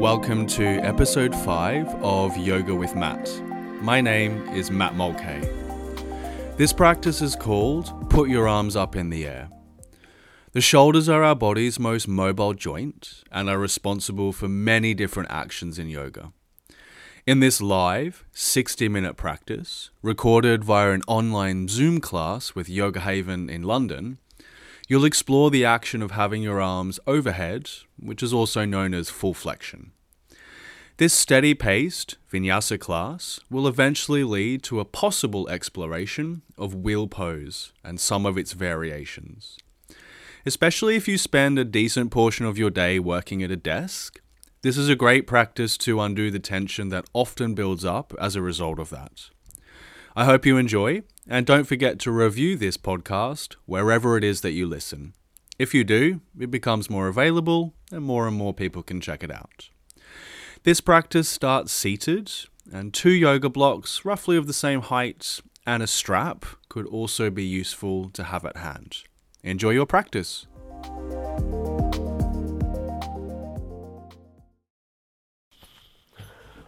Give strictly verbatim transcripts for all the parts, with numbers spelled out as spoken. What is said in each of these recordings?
Welcome to episode five of Yoga with Matt. My name is Matt Mulcahy. This practice is called Put Your Arms Up in the Air. The shoulders are our body's most mobile joint and are responsible for many different actions in yoga. In this live sixty minute practice, recorded via an online Zoom class with Yoga Haven in London, you'll explore the action of having your arms overhead, which is also known as full flexion. This steady-paced Vinyasa class will eventually lead to a possible exploration of Wheel Pose and some of its variations. Especially if you spend a decent portion of your day working at a desk, this is a great practice to undo the tension that often builds up as a result of that. I hope you enjoy, and don't forget to review this podcast wherever it is that you listen. If you do, it becomes more available and more and more people can check it out. This practice starts seated, and two yoga blocks roughly of the same height and a strap could also be useful to have at hand. Enjoy your practice.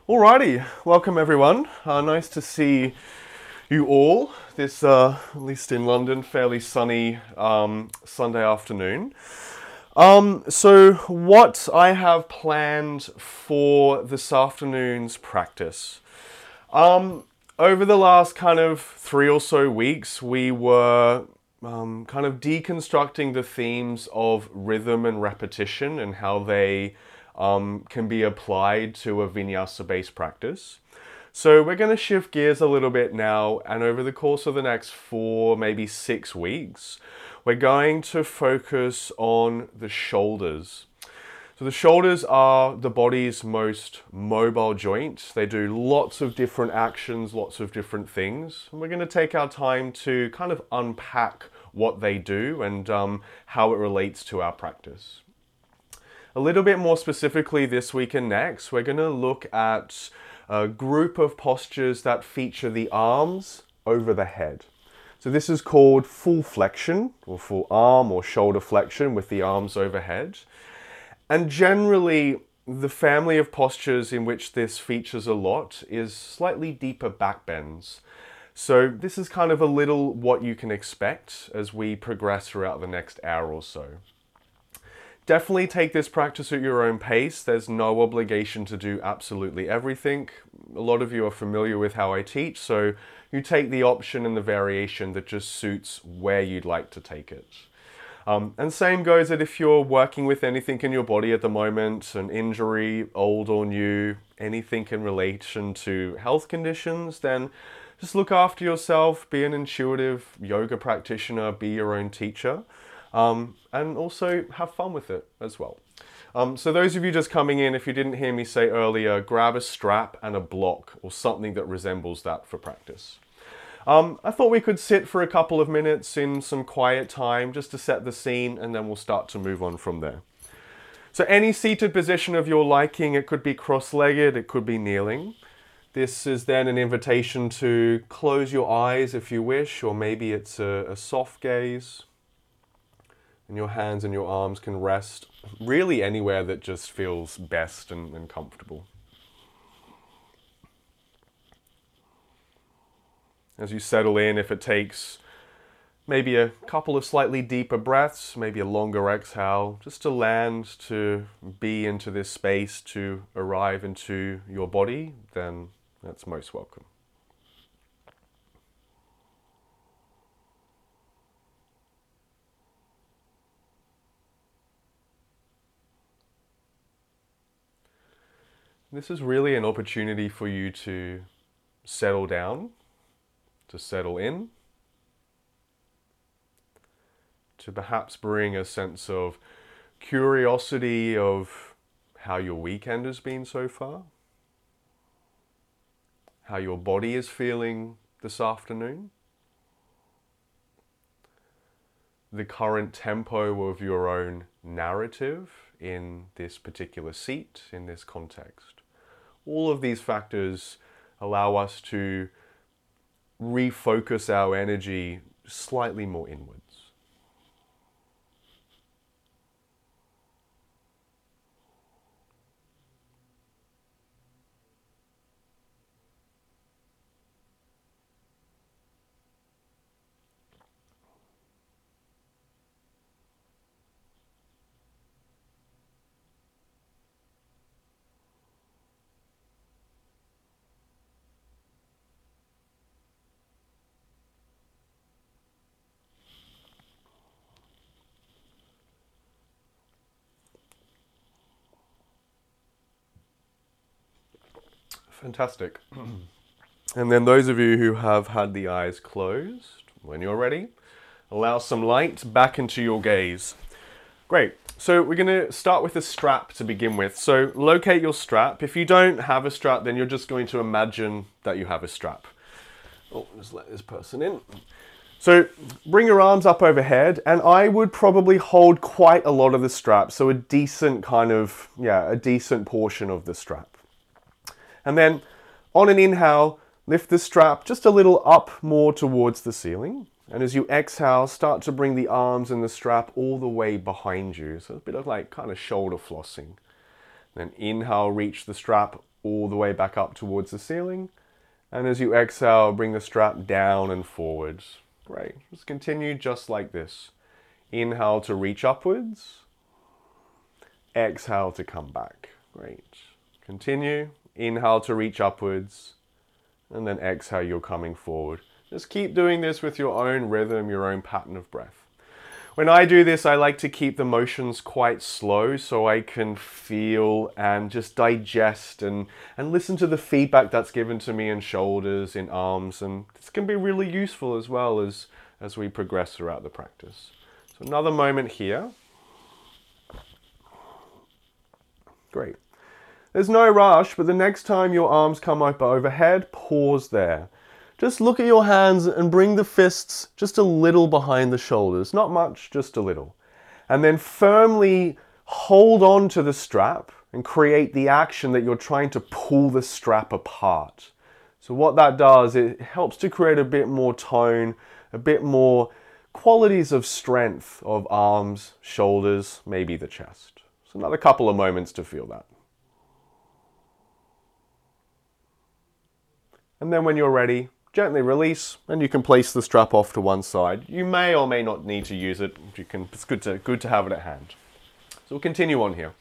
Alrighty, welcome everyone. Uh, nice to see you all this, uh, at least in London, fairly sunny um, Sunday afternoon. Um, so what I have planned for this afternoon's practice. Um, over the last kind of three or so weeks, we were Um, kind of deconstructing the themes of rhythm and repetition and how they um, can be applied to a vinyasa-based practice. So we're going to shift gears a little bit now, and over the course of the next four, maybe six weeks, we're going to focus on the shoulders. So the shoulders are the body's most mobile joint. They do lots of different actions, lots of different things. And we're going to take our time to kind of unpack what they do and um, how it relates to our practice. A little bit more specifically this week and next, we're going to look at a group of postures that feature the arms over the head. So this is called full flexion, or full arm or shoulder flexion with the arms overhead. And generally, the family of postures in which this features a lot is slightly deeper back bends. So this is kind of a little what you can expect as we progress throughout the next hour or so. Definitely take this practice at your own pace. There's no obligation to do absolutely everything. A lot of you are familiar with how I teach, so you take the option and the variation that just suits where you'd like to take it. Um, and same goes that if you're working with anything in your body at the moment, an injury, old or new, anything in relation to health conditions, then just look after yourself, be an intuitive yoga practitioner, be your own teacher, um, and also have fun with it as well. Um, so those of you just coming in, if you didn't hear me say earlier, grab a strap and a block or something that resembles that for practice. Um, I thought we could sit for a couple of minutes in some quiet time just to set the scene, and then we'll start to move on from there. So any seated position of your liking, it could be cross-legged, it could be kneeling. This is then an invitation to close your eyes if you wish, or maybe it's a, a soft gaze. And your hands and your arms can rest really anywhere that just feels best and, and comfortable. As you settle in, if it takes maybe a couple of slightly deeper breaths, maybe a longer exhale, just to land, to be into this space, to arrive into your body, then that's most welcome. This is really an opportunity for you to settle down, to settle in, to perhaps bring a sense of curiosity of how your weekend has been so far, how your body is feeling this afternoon, the current tempo of your own narrative in this particular seat, in this context. All of these factors allow us to refocus our energy slightly more inwards. fantastic. And then those of you who have had the eyes closed, when you're ready, allow some light back into your gaze. Great. So we're going to start with a strap to begin with. So locate your strap. If you don't have a strap, then you're just going to imagine that you have a strap. Oh, just let this person in. So bring your arms up overhead, and I would probably hold quite a lot of the strap. So a decent kind of, yeah, a decent portion of the strap. And then on an inhale, lift the strap just a little up more towards the ceiling. And as you exhale, start to bring the arms and the strap all the way behind you. So a bit of like kind of shoulder flossing. Then inhale, reach the strap all the way back up towards the ceiling. And as you exhale, bring the strap down and forwards. Great. Just continue just like this. Inhale to reach upwards. Exhale to come back. Great. Continue. Inhale to reach upwards. And then exhale, you're coming forward. Just keep doing this with your own rhythm, your own pattern of breath. When I do this, I like to keep the motions quite slow so I can feel and just digest and, and listen to the feedback that's given to me in shoulders, in arms, and this can be really useful as well as, as we progress throughout the practice. So another moment here. Great. There's no rush, but the next time your arms come up overhead, pause there. Just look at your hands and bring the fists just a little behind the shoulders. Not much, just a little. And then firmly hold on to the strap and create the action that you're trying to pull the strap apart. So what that does, it helps to create a bit more tone, a bit more qualities of strength of arms, shoulders, maybe the chest. So another couple of moments to feel that. And then when you're ready, gently release, and you can place the strap off to one side. You may or may not need to use it. You can, it's good to, good to have it at hand. So we'll continue on here.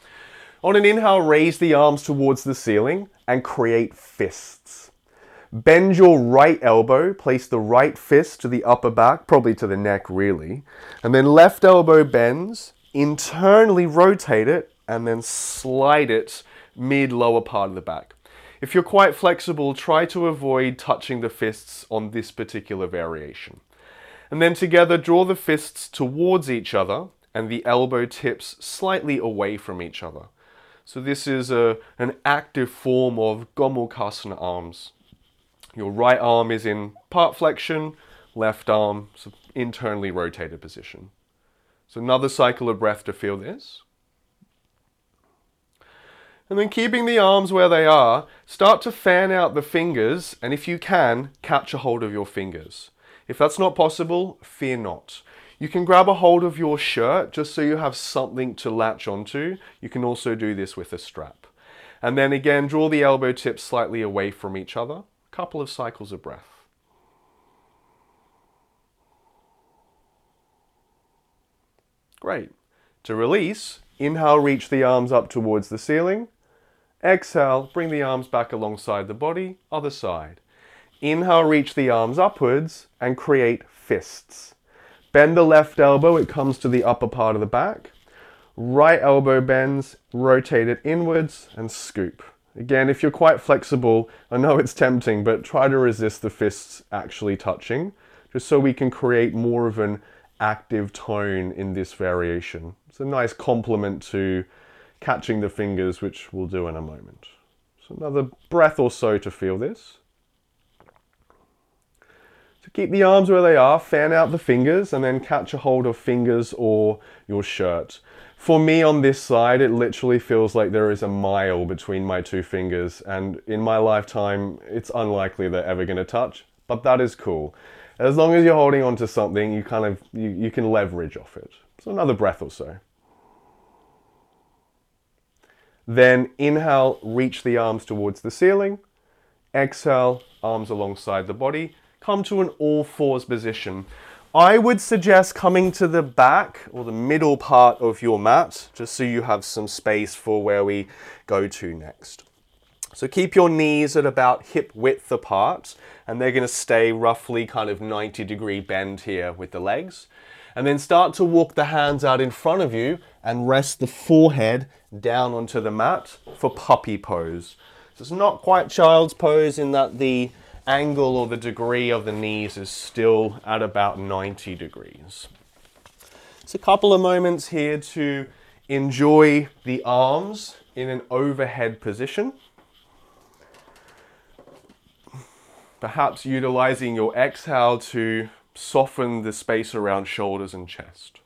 On an inhale, raise the arms towards the ceiling and create fists. Bend your right elbow, place the right fist to the upper back, probably to the neck really, and then left elbow bends, internally rotate it, and then slide it mid-lower part of the back. If you're quite flexible, try to avoid touching the fists on this particular variation. And then together, draw the fists towards each other and the elbow tips slightly away from each other. So this is a, an active form of Gomukhasana arms. Your right arm is in part flexion, left arm internally rotated position. So another cycle of breath to feel this. And then keeping the arms where they are, start to fan out the fingers, and if you can, catch a hold of your fingers. If that's not possible, fear not. You can grab a hold of your shirt just so you have something to latch onto. You can also do this with a strap. And then again, draw the elbow tips slightly away from each other. A couple of cycles of breath. Great. To release, inhale, reach the arms up towards the ceiling. Exhale, bring the arms back alongside the body, other side. Inhale, reach the arms upwards and create fists. Bend the left elbow, it comes to the upper part of the back. Right elbow bends, rotate it inwards and scoop. Again, if you're quite flexible, I know it's tempting, but try to resist the fists actually touching, just so we can create more of an active tone in this variation. It's a nice complement to catching the fingers, which we'll do in a moment. So another breath or so to feel this. So keep the arms where they are, fan out the fingers, and then catch a hold of fingers or your shirt. For me on this side, it literally feels like there is a mile between my two fingers, and in my lifetime, it's unlikely they're ever going to touch, but that is cool. As long as you're holding on to something, you kind of, you, you can leverage off it. So another breath or so. Then inhale, reach the arms towards the ceiling. Exhale, arms alongside the body. Come to an all fours position. I would suggest coming to the back or the middle part of your mat, just so you have some space for where we go to next. So keep your knees at about hip width apart, and they're going to stay roughly kind of ninety degree bend here with the legs. And then start to walk the hands out in front of you and rest the forehead down onto the mat for puppy pose. It's not quite child's pose in that the angle or the degree of the knees is still at about ninety degrees. It's a couple of moments here to enjoy the arms in an overhead position. Perhaps utilizing your exhale to soften the space around shoulders and chest.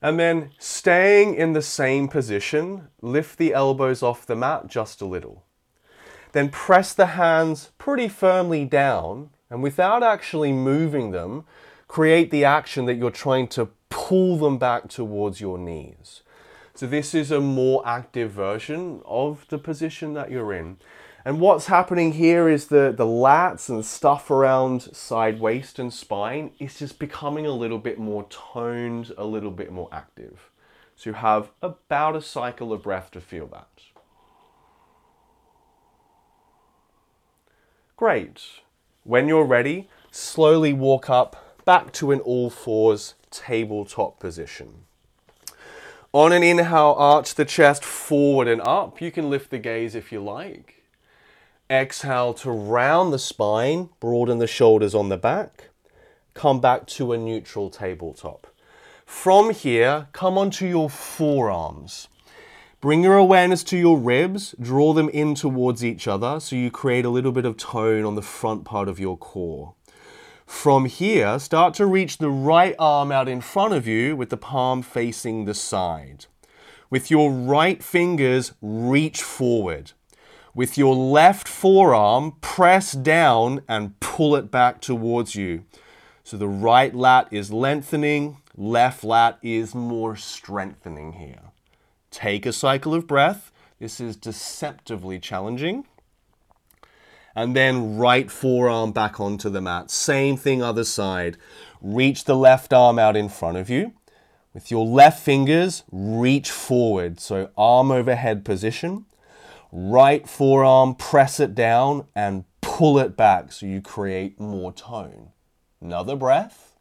And then staying in the same position, lift the elbows off the mat just a little. Then press the hands pretty firmly down, and without actually moving them, create the action that you're trying to pull them back towards your knees. So this is a more active version of the position that you're in. And what's happening here is the, the lats and the stuff around side waist and spine is just becoming a little bit more toned, a little bit more active. So you have about a cycle of breath to feel that. Great. When you're ready, slowly walk up back to an all fours tabletop position. On an inhale, arch the chest forward and up. You can lift the gaze if you like. Exhale to round the spine, broaden the shoulders on the back. Come back to a neutral tabletop. From here, come onto your forearms. Bring your awareness to your ribs, draw them in towards each other so you create a little bit of tone on the front part of your core. From here, start to reach the right arm out in front of you with the palm facing the side. With your right fingers, reach forward. With your left forearm, press down and pull it back towards you. So the right lat is lengthening, left lat is more strengthening here. Take a cycle of breath. This is deceptively challenging. And then right forearm back onto the mat. Same thing, other side. Reach the left arm out in front of you. With your left fingers, reach forward. So arm overhead position. Right forearm, press it down and pull it back so you create more tone. Another breath.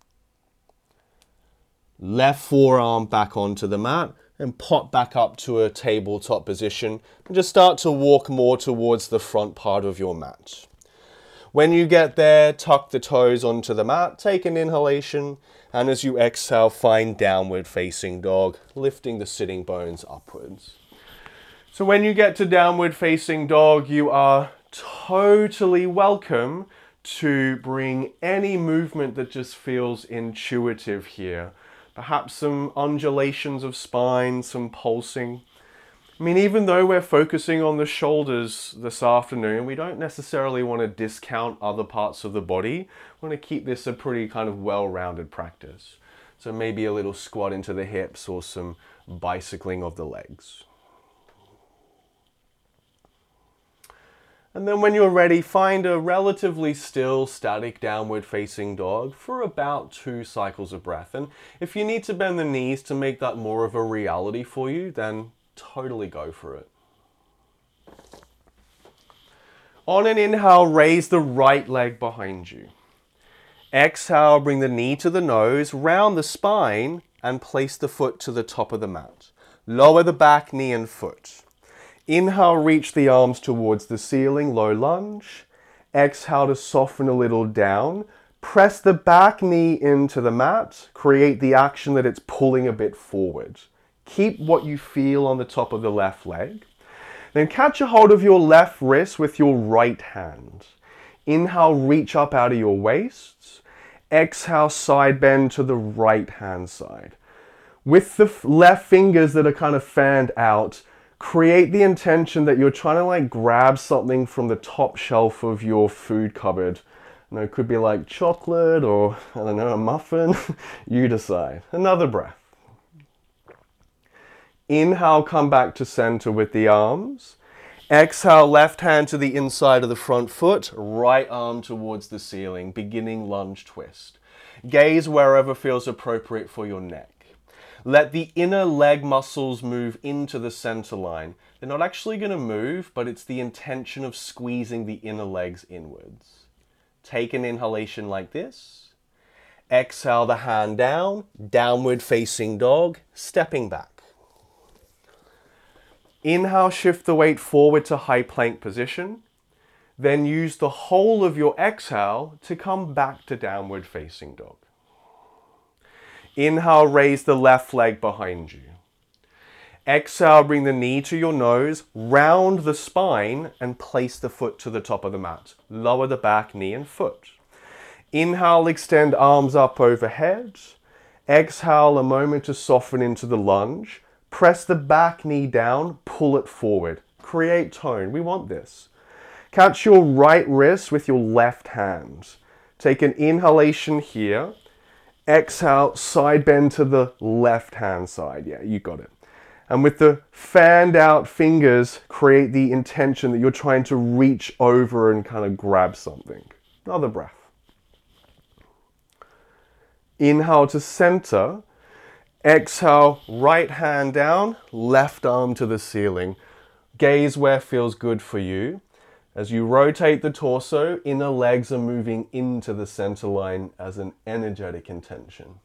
Left forearm back onto the mat. And pop back up to a tabletop position and just start to walk more towards the front part of your mat. When you get there, tuck the toes onto the mat, take an inhalation, and as you exhale, find downward facing dog, lifting the sitting bones upwards. So when you get to downward facing dog, you are totally welcome to bring any movement that just feels intuitive here. Perhaps some undulations of spine, some pulsing. I mean, even though we're focusing on the shoulders this afternoon, we don't necessarily want to discount other parts of the body. We want to keep this a pretty kind of well-rounded practice. So maybe a little squat into the hips or some bicycling of the legs. And then when you're ready, find a relatively still, static, downward facing dog for about two cycles of breath. And if you need to bend the knees to make that more of a reality for you, then totally go for it. On an inhale, raise the right leg behind you. Exhale, bring the knee to the nose, round the spine, and place the foot to the top of the mat. Lower the back, knee, and foot. Inhale, reach the arms towards the ceiling, low lunge. Exhale to soften a little down. Press the back knee into the mat. Create the action that it's pulling a bit forward. Keep what you feel on the top of the left leg. Then catch a hold of your left wrist with your right hand. Inhale, reach up out of your waists. Exhale, side bend to the right hand side. With the left fingers that are kind of fanned out, create the intention that you're trying to like grab something from the top shelf of your food cupboard. You know, it could be like chocolate or, I don't know, a muffin. You decide. Another breath. Inhale, come back to center with the arms. Exhale, left hand to the inside of the front foot, right arm towards the ceiling, beginning lunge twist. Gaze wherever feels appropriate for your neck. Let the inner leg muscles move into the center line. They're not actually going to move, but it's the intention of squeezing the inner legs inwards. Take an inhalation like this. Exhale the hand down, downward facing dog, stepping back. Inhale, shift the weight forward to high plank position. Then use the whole of your exhale to come back to downward facing dog. Inhale, raise the left leg behind you. Exhale, bring the knee to your nose, round the spine and place the foot to the top of the mat. Lower the back, knee and foot. Inhale, extend arms up overhead. Exhale, a moment to soften into the lunge. Press the back knee down, pull it forward. Create tone, we want this. Catch your right wrist with your left hand. Take an inhalation here. Exhale, side bend to the left hand side. Yeah, you got it. And with the fanned out fingers, create the intention that you're trying to reach over and kind of grab something. Another breath. Inhale to center. Exhale, right hand down, left arm to the ceiling. Gaze where feels good for you. As you rotate the torso, inner legs are moving into the center line as an energetic intention.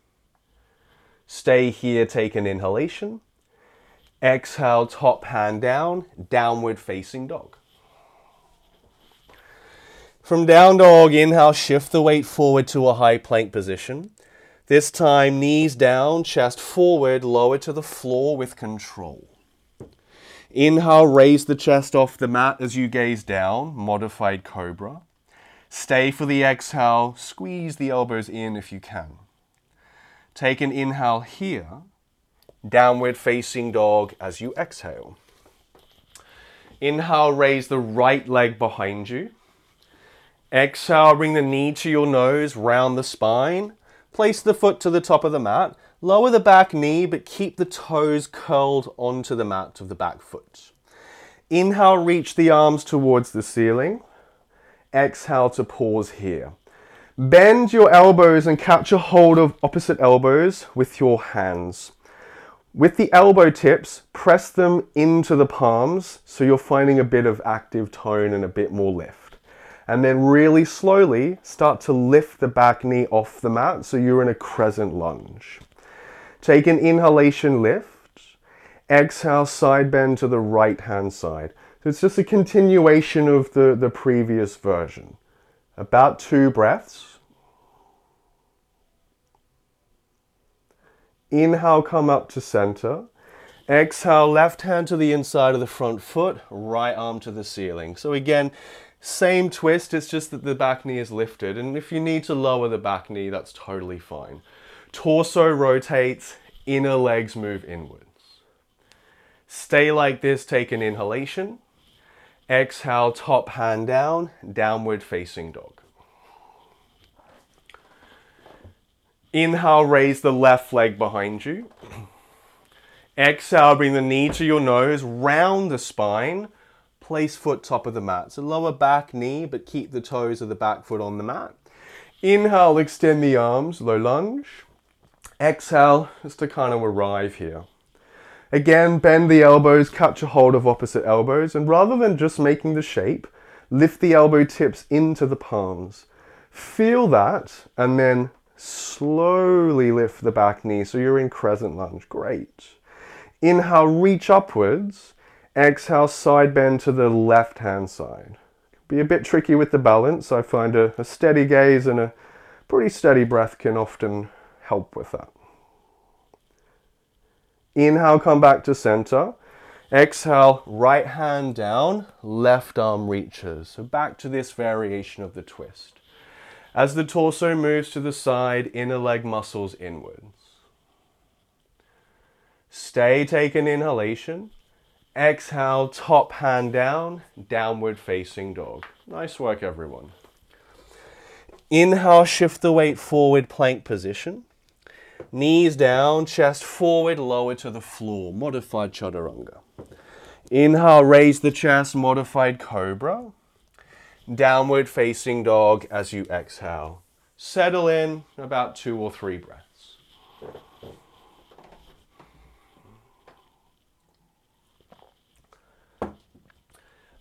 Stay here, take an inhalation. Exhale, top hand down, downward facing dog. From down dog, inhale, shift the weight forward to a high plank position. This time, knees down, chest forward, lower to the floor with control. Inhale, raise the chest off the mat as you gaze down, modified cobra. Stay for the exhale, squeeze the elbows in if you can. Take an inhale here, downward facing dog as you exhale. Inhale, raise the right leg behind you. Exhale, bring the knee to your nose, round the spine. Place the foot to the top of the mat, lower the back knee, but keep the toes curled onto the mat of the back foot. Inhale, reach the arms towards the ceiling. Exhale to pause here. Bend your elbows and catch a hold of opposite elbows with your hands. With the elbow tips, press them into the palms so you're finding a bit of active tone and a bit more lift. And then really slowly start to lift the back knee off the mat so you're in a crescent lunge. Take an inhalation lift. Exhale, side bend to the right hand side. So it's just a continuation of the, the previous version. About two breaths. Inhale, come up to center. Exhale, left hand to the inside of the front foot, right arm to the ceiling. So again, same twist, it's just that the back knee is lifted, and if you need to lower the back knee, that's totally fine. Torso rotates, inner legs move inwards. Stay like this, take an inhalation. Exhale, top hand down, downward facing dog. Inhale, raise the left leg behind you. Exhale, bring the knee to your nose, round the spine. Place foot top of the mat. So lower back knee, but keep the toes of the back foot on the mat. Inhale, extend the arms, low lunge. Exhale, just to kind of arrive here. Again, bend the elbows, catch a hold of opposite elbows. And rather than just making the shape, lift the elbow tips into the palms. Feel that, and then slowly lift the back knee. So you're in crescent lunge. Great. Inhale, reach upwards. Exhale, side bend to the left hand side. Be a bit tricky with the balance. I find a, a steady gaze and a pretty steady breath can often help with that. Inhale, come back to center. Exhale, right hand down, left arm reaches. So back to this variation of the twist. As the torso moves to the side, inner leg muscles inwards. Stay, take an inhalation. Exhale, top hand down, downward facing dog. Nice work, everyone. Inhale, shift the weight forward, plank position. Knees down, chest forward, lower to the floor, modified chaturanga. Inhale, raise the chest, modified cobra. Downward facing dog as you exhale. Settle in about two or three breaths.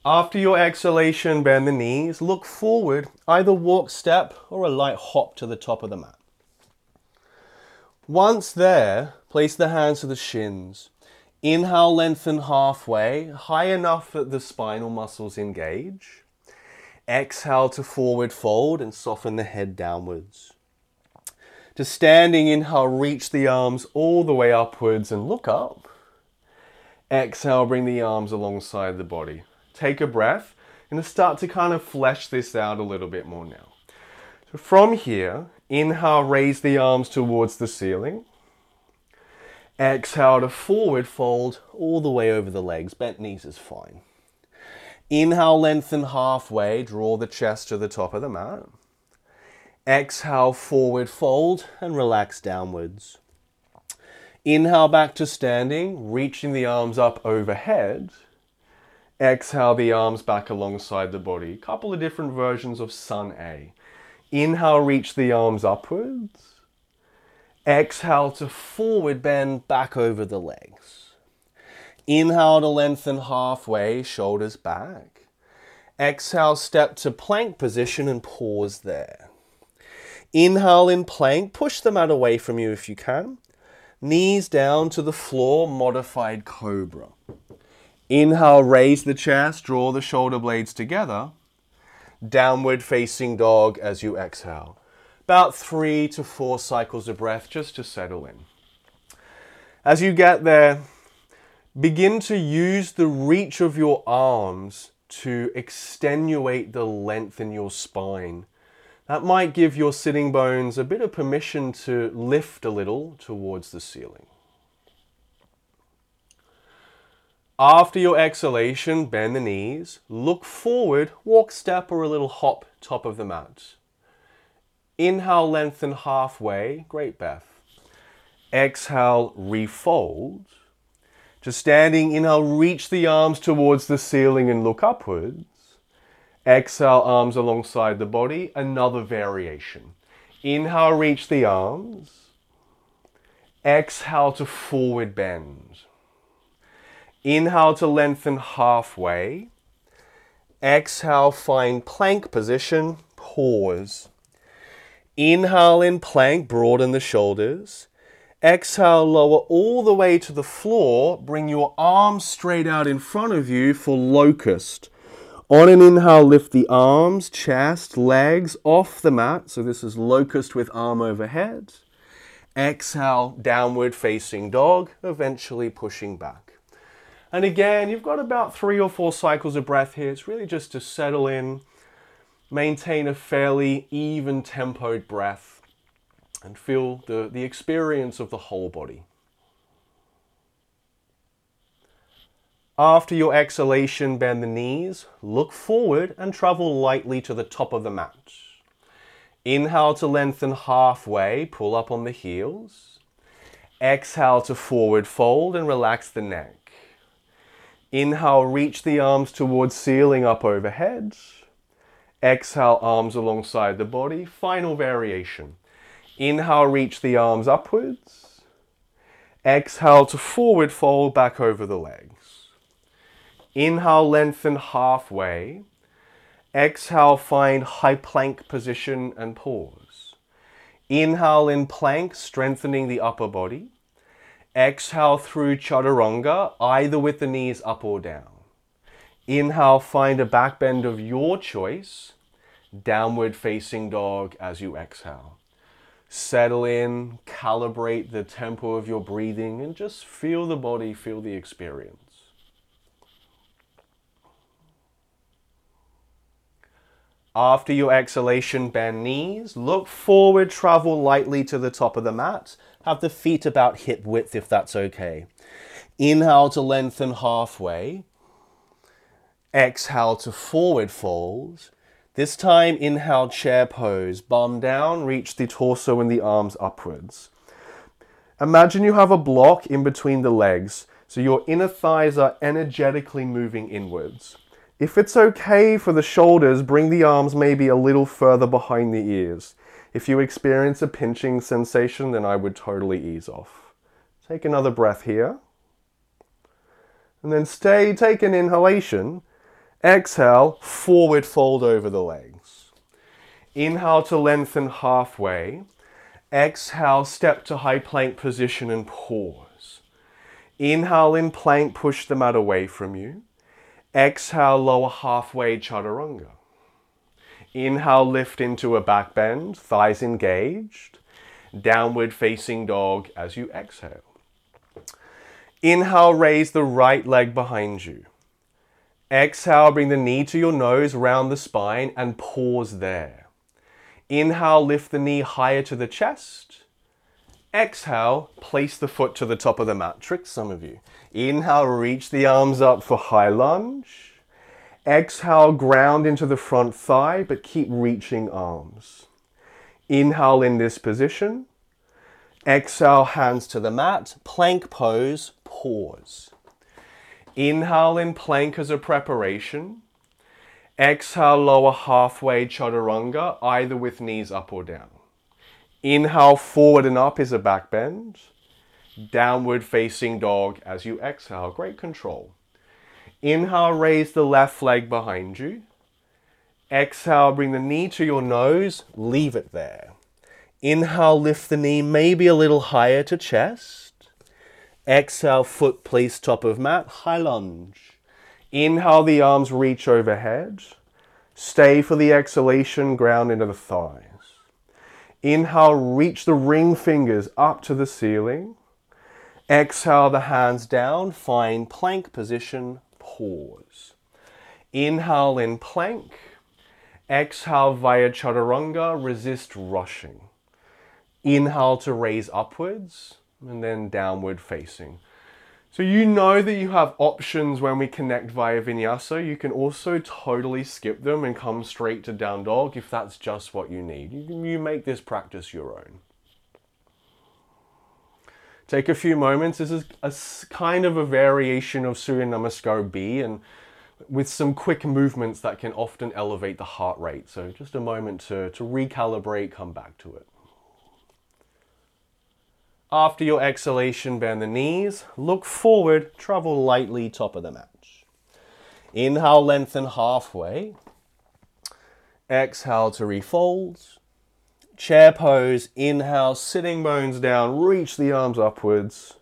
After your exhalation, bend the knees, look forward, either walk, step, or a light hop to the top of the mat. Once there, place the hands to the shins. Inhale, lengthen halfway, high enough that the spinal muscles engage. Exhale to forward fold and soften the head downwards. To standing, inhale, reach the arms all the way upwards and look up. Exhale, bring the arms alongside the body. Take a breath and start to kind of flesh this out a little bit more now. So from here, inhale, raise the arms towards the ceiling. Exhale to forward fold all the way over the legs. Bent knees is fine. Inhale, lengthen halfway, draw the chest to the top of the mat. Exhale, forward fold and relax downwards. Inhale, back to standing, reaching the arms up overhead. Exhale, the arms back alongside the body. A couple of different versions of Sun A. Inhale, reach the arms upwards. Exhale to forward bend back over the legs. Inhale to lengthen halfway, shoulders back. Exhale, step to plank position and pause there. Inhale in plank, push the mat away from you if you can. Knees down to the floor, modified cobra. Inhale, raise the chest, draw the shoulder blades together. Downward facing dog as you exhale. About three to four cycles of breath just to settle in. As you get there, begin to use the reach of your arms to extenuate the length in your spine. That might give your sitting bones a bit of permission to lift a little towards the ceiling. After your exhalation, bend the knees, look forward, walk, step, or a little hop top of the mat. Inhale, lengthen halfway, great breath. Exhale, refold. To standing, inhale, reach the arms towards the ceiling and look upwards. Exhale, arms alongside the body, another variation. Inhale, reach the arms. Exhale to forward bend. Inhale to lengthen halfway. Exhale, find plank position, pause. Inhale in plank, broaden the shoulders. Exhale, lower all the way to the floor. Bring your arms straight out in front of you for locust. On an inhale, lift the arms, chest, legs off the mat. So this is locust with arm overhead. Exhale, downward facing dog, eventually pushing back. And again, you've got about three or four cycles of breath here. It's really just to settle in, maintain a fairly even tempoed breath, and feel the, the experience of the whole body. After your exhalation, bend the knees, look forward and travel lightly to the top of the mat. Inhale to lengthen halfway, pull up on the heels. Exhale to forward fold and relax the neck. Inhale, reach the arms towards ceiling up overhead. Exhale, arms alongside the body, final variation. Inhale, reach the arms upwards. Exhale to forward fold back over the legs. Inhale, lengthen halfway. Exhale, find high plank position and pause. Inhale in plank, strengthening the upper body. Exhale through chaturanga, either with the knees up or down. Inhale, find a back bend of your choice. Downward facing dog as you exhale. Settle in, calibrate the tempo of your breathing, and just feel the body, feel the experience. After your exhalation, bend knees, look forward, travel lightly to the top of the mat. Have the feet about hip width if that's okay. Inhale to lengthen halfway. Exhale to forward fold. This time, inhale, chair pose. Bum down, reach the torso and the arms upwards. Imagine you have a block in between the legs, so your inner thighs are energetically moving inwards. If it's okay for the shoulders, bring the arms maybe a little further behind the ears. If you experience a pinching sensation, then I would totally ease off. Take another breath here. And then stay, take an inhalation. Exhale, forward fold over the legs. Inhale to lengthen halfway. Exhale, step to high plank position and pause. Inhale in plank, push the mat away from you. Exhale, lower halfway chaturanga. Inhale, lift into a back bend, thighs engaged. Downward facing dog as you exhale. Inhale, raise the right leg behind you. Exhale, bring the knee to your nose, round the spine and pause there. Inhale, lift the knee higher to the chest. Exhale, place the foot to the top of the mat. Trick some of you. Inhale, reach the arms up for high lunge. Exhale, ground into the front thigh, but keep reaching arms. Inhale in this position. Exhale, hands to the mat. Plank pose, pause. Inhale in plank as a preparation. Exhale, lower halfway chaturanga, either with knees up or down. Inhale, forward and up is a back bend. Downward facing dog as you exhale. Great control. Inhale, raise the left leg behind you. Exhale, bring the knee to your nose, leave it there. Inhale, lift the knee maybe a little higher to chest. Exhale, foot place top of mat, high lunge. Inhale, the arms reach overhead. Stay for the exhalation, ground into the thighs. Inhale, reach the ring fingers up to the ceiling. Exhale, the hands down, find plank position, pause. Inhale in plank. Exhale via chaturanga, resist rushing. Inhale to raise upwards and then downward facing. So you know that you have options when we connect via vinyasa. You can also totally skip them and come straight to down dog if that's just what you need. You make this practice your own. Take a few moments. This is a kind of a variation of Surya Namaskar B, and with some quick movements that can often elevate the heart rate. So just a moment to, to recalibrate, come back to it. After your exhalation, bend the knees, look forward, travel lightly top of the mat. Inhale, lengthen halfway. Exhale to refold. Chair pose, inhale, sitting bones down, reach the arms upwards.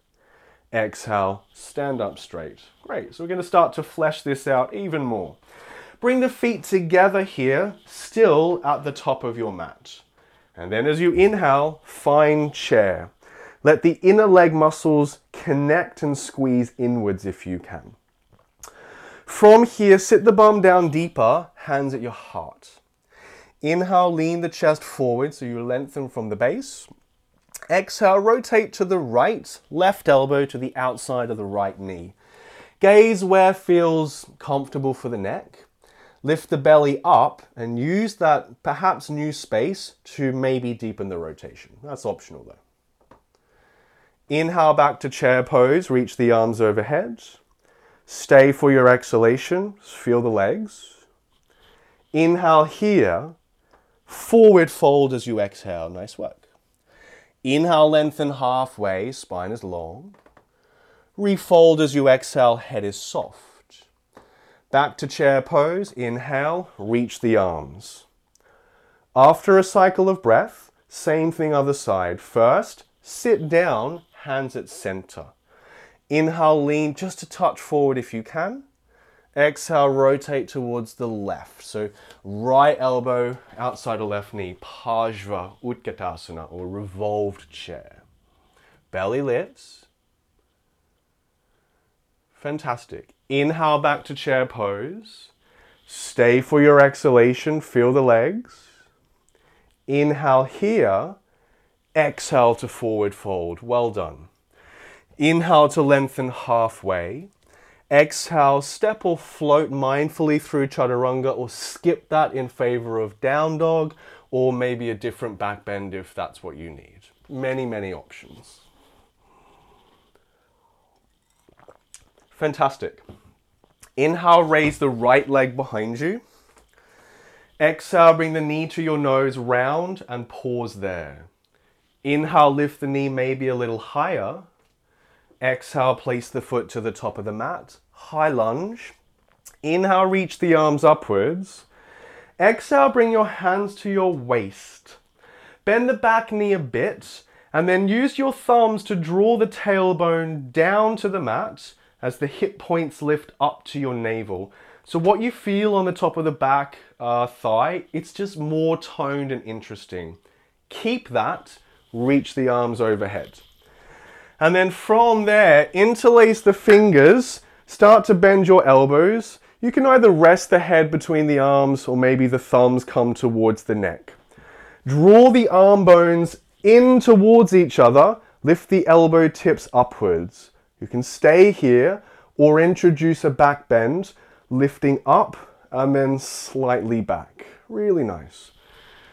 Exhale, stand up straight. Great, so we're going to start to flesh this out even more. Bring the feet together here, still at the top of your mat. And then as you inhale, find chair. Let the inner leg muscles connect and squeeze inwards if you can. From here, sit the bum down deeper, hands at your heart. Inhale, lean the chest forward so you lengthen from the base. Exhale, rotate to the right, left elbow to the outside of the right knee. Gaze where feels comfortable for the neck. Lift the belly up and use that perhaps new space to maybe deepen the rotation. That's optional though. Inhale back to chair pose, reach the arms overhead. Stay for your exhalation, feel the legs. Inhale here, forward fold as you exhale, nice work. Inhale, lengthen halfway, spine is long. Refold as you exhale, head is soft. Back to chair pose, inhale, reach the arms. After a cycle of breath, same thing other side. First, sit down, hands at center. Inhale, lean just a touch forward if you can. Exhale, rotate towards the left. So right elbow outside of left knee, Parivrtta Utkatasana or revolved chair. Belly lifts. Fantastic. Inhale back to chair pose. Stay for your exhalation, feel the legs. Inhale here, exhale to forward fold. Well done. Inhale to lengthen halfway. Exhale, step or float mindfully through chaturanga or skip that in favor of down dog or maybe a different back bend if that's what you need. Many, many options. Fantastic. Inhale, raise the right leg behind you. Exhale, bring the knee to your nose round and pause there. Inhale, lift the knee maybe a little higher. Exhale, place the foot to the top of the mat. High lunge. Inhale, reach the arms upwards. Exhale, bring your hands to your waist. Bend the back knee a bit And then use your thumbs to draw the tailbone down to the mat as the hip points lift up to your navel. So what you feel on the top of the back uh, thigh, it's just more toned and interesting. Keep that, reach the arms overhead. And then from there, interlace the fingers, start to bend your elbows. You can either rest the head between the arms or maybe the thumbs come towards the neck. Draw the arm bones in towards each other, lift the elbow tips upwards. You can stay here or introduce a back bend, lifting up and then slightly back. Really nice.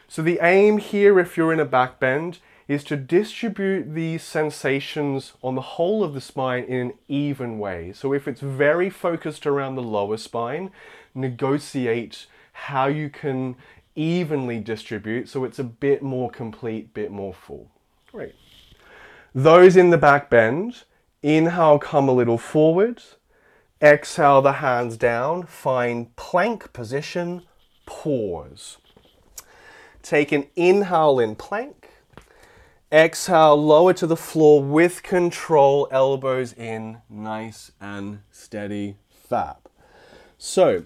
So the aim here, if you're in a back bend, is to distribute these sensations on the whole of the spine in an even way. So if it's very focused around the lower spine, negotiate how you can evenly distribute so it's a bit more complete, bit more full. Great. Those in the back bend, inhale, come a little forward. Exhale, the hands down. Find plank position, pause. Take an inhale in plank. Exhale, lower to the floor with control, elbows in, nice and steady, fab. So,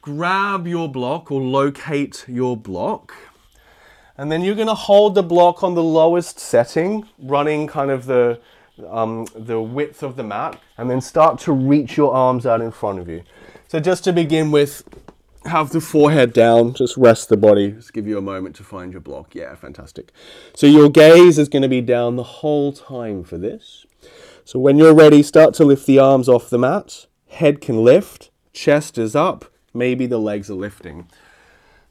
grab your block or locate your block. And then you're gonna hold the block on the lowest setting, running kind of the, um, the width of the mat, and then start to reach your arms out in front of you. So just to begin with, have the forehead down, just rest the body, just give you a moment to find your block. Yeah, fantastic. So your gaze is going to be down the whole time for this. So when you're ready, start to lift the arms off the mat. Head can lift, chest is up, maybe the legs are lifting.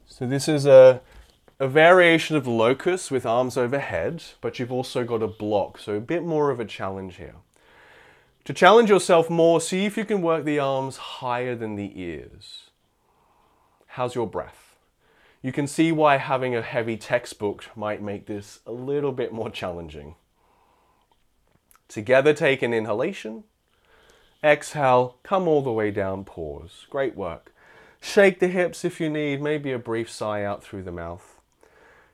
So this is a, a variation of locus with arms overhead, but you've also got a block, so a bit more of a challenge here. To challenge yourself more, see if you can work the arms higher than the ears. How's your breath? You can see why having a heavy textbook might make this a little bit more challenging. Together, take an inhalation. Exhale, come all the way down, pause. Great work. Shake the hips if you need, maybe a brief sigh out through the mouth.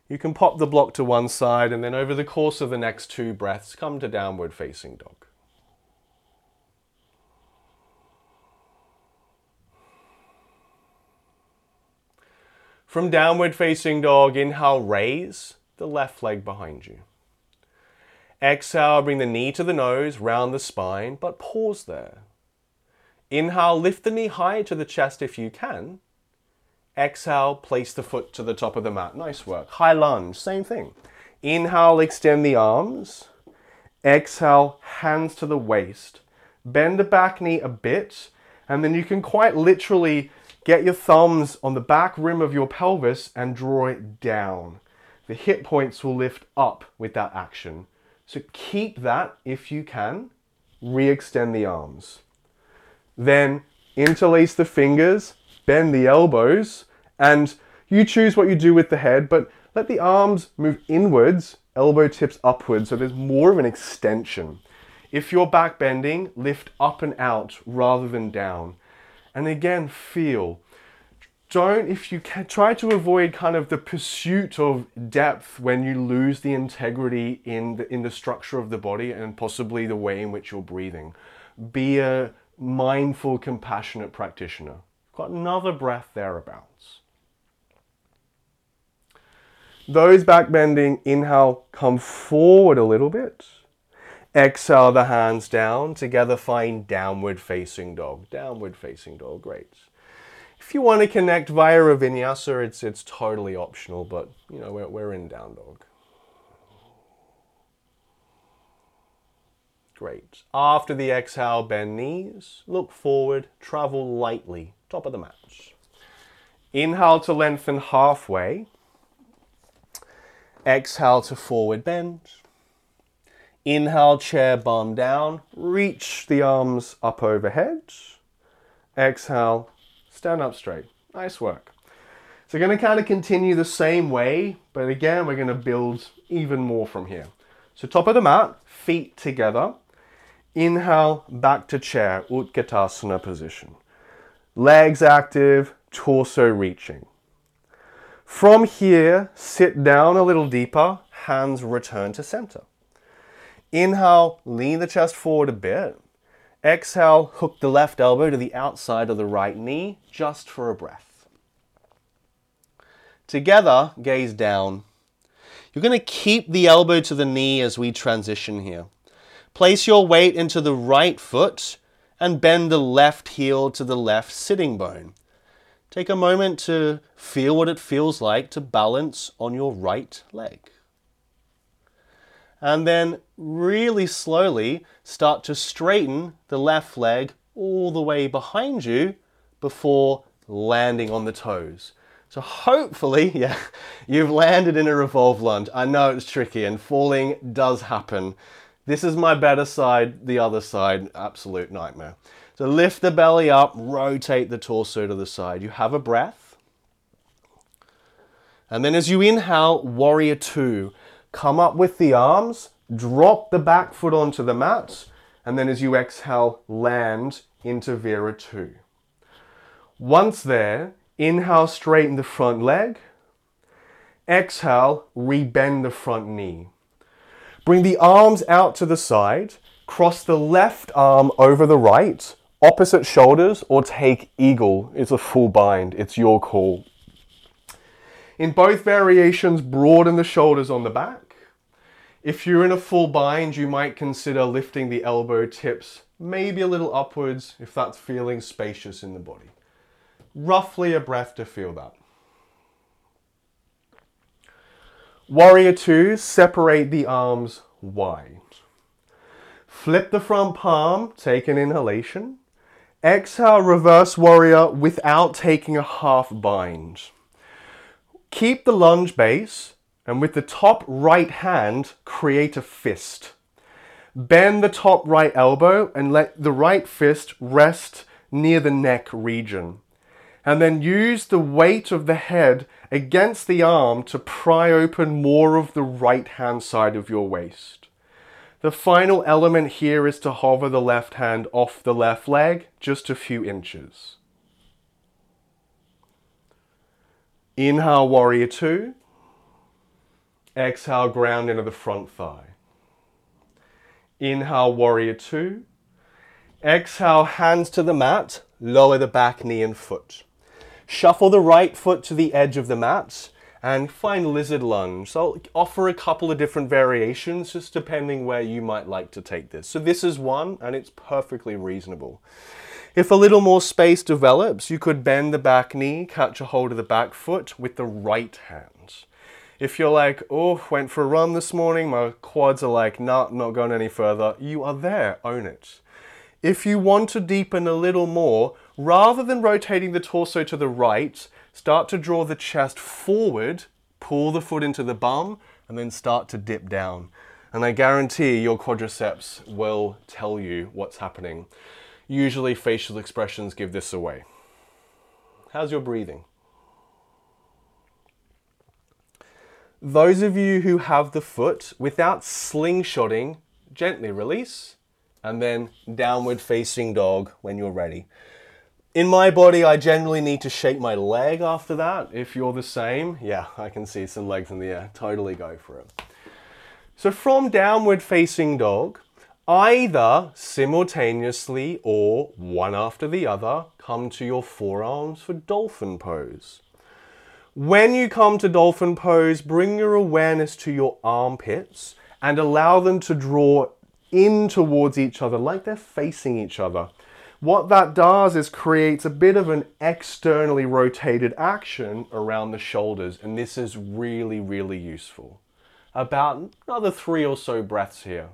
You can pop the block to one side and then over the course of the next two breaths, come to downward facing dog. From downward facing dog, inhale, raise the left leg behind you. Exhale, bring the knee to the nose, round the spine, but pause there. Inhale, lift the knee high to the chest if you can. Exhale, place the foot to the top of the mat. Nice work. High lunge, same thing. Inhale, extend the arms. Exhale, hands to the waist. Bend the back knee a bit, and then you can quite literally get your thumbs on the back rim of your pelvis and draw it down. The hip points will lift up with that action. So keep that if you can. Re-extend the arms. Then interlace the fingers, bend the elbows, and you choose what you do with the head, but let the arms move inwards, elbow tips upwards, so there's more of an extension. If you're back bending, lift up and out rather than down. And again, feel. Don't, if you can, try to avoid kind of the pursuit of depth when you lose the integrity in the, in the structure of the body and possibly the way in which you're breathing. Be a mindful, compassionate practitioner. Got another breath thereabouts. Those back bending, inhale, come forward a little bit. Exhale, the hands down. Together, find downward facing dog. Downward facing dog, great. If you want to connect via a vinyasa, it's, it's totally optional, but you know, we're, we're in down dog. Great. After the exhale, bend knees, look forward, travel lightly, top of the mat. Inhale to lengthen halfway. Exhale to forward bend. Inhale, chair bum down, reach the arms up overhead. Exhale, stand up straight. Nice work. So we're going to kind of continue the same way, but again, we're going to build even more from here. So top of the mat, feet together. Inhale, back to chair, Utkatasana position. Legs active, torso reaching. From here, sit down a little deeper, hands return to center. Inhale, lean the chest forward a bit. Exhale, hook the left elbow to the outside of the right knee, just for a breath. Together, gaze down. You're going to keep the elbow to the knee as we transition here. Place your weight into the right foot and bend the left heel to the left sitting bone. Take a moment to feel what it feels like to balance on your right leg. And then really slowly start to straighten the left leg all the way behind you before landing on the toes. So hopefully, yeah, you've landed in a revolve lunge. I know it's tricky and falling does happen. This is my better side, the other side, absolute nightmare. So lift the belly up, rotate the torso to the side. You have a breath. And then as you inhale, warrior two. Come up with the arms, drop the back foot onto the mat, and then as you exhale, land into Vira two. Once there, inhale, straighten the front leg. Exhale, rebend the front knee. Bring the arms out to the side, cross the left arm over the right, opposite shoulders, or take eagle. It's a full bind, it's your call. In both variations, broaden the shoulders on the back. If you're in a full bind, you might consider lifting the elbow tips maybe a little upwards if that's feeling spacious in the body. Roughly a breath to feel that. Warrior two, separate the arms wide. Flip the front palm, take an inhalation. Exhale, reverse warrior without taking a half bind. Keep the lunge base, and with the top right hand, create a fist. Bend the top right elbow and let the right fist rest near the neck region. And then use the weight of the head against the arm to pry open more of the right hand side of your waist. The final element here is to hover the left hand off the left leg just a few inches. Inhale, warrior two. Exhale, ground into the front thigh. Inhale, warrior two. Exhale, hands to the mat, lower the back knee and foot. Shuffle the right foot to the edge of the mat and find lizard lunge. So I'll offer a couple of different variations just depending where you might like to take this. So this is one and it's perfectly reasonable. If a little more space develops, you could bend the back knee, catch a hold of the back foot with the right hand. If you're like, oh, went for a run this morning, my quads are like, nah, not going any further, you are there, own it. If you want to deepen a little more, rather than rotating the torso to the right, start to draw the chest forward, pull the foot into the bum, and then start to dip down. And I guarantee your quadriceps will tell you what's happening. Usually facial expressions give this away. How's your breathing? Those of you who have the foot, without slingshotting, gently release, and then downward facing dog when you're ready. In my body, I generally need to shake my leg after that. If you're the same, yeah, I can see some legs in the air. Totally go for it. So from downward facing dog, either simultaneously or one after the other, come to your forearms for dolphin pose. When you come to dolphin pose, bring your awareness to your armpits and allow them to draw in towards each other like they're facing each other. What that does is creates a bit of an externally rotated action around the shoulders, and this is really, really useful. About another three or so breaths here.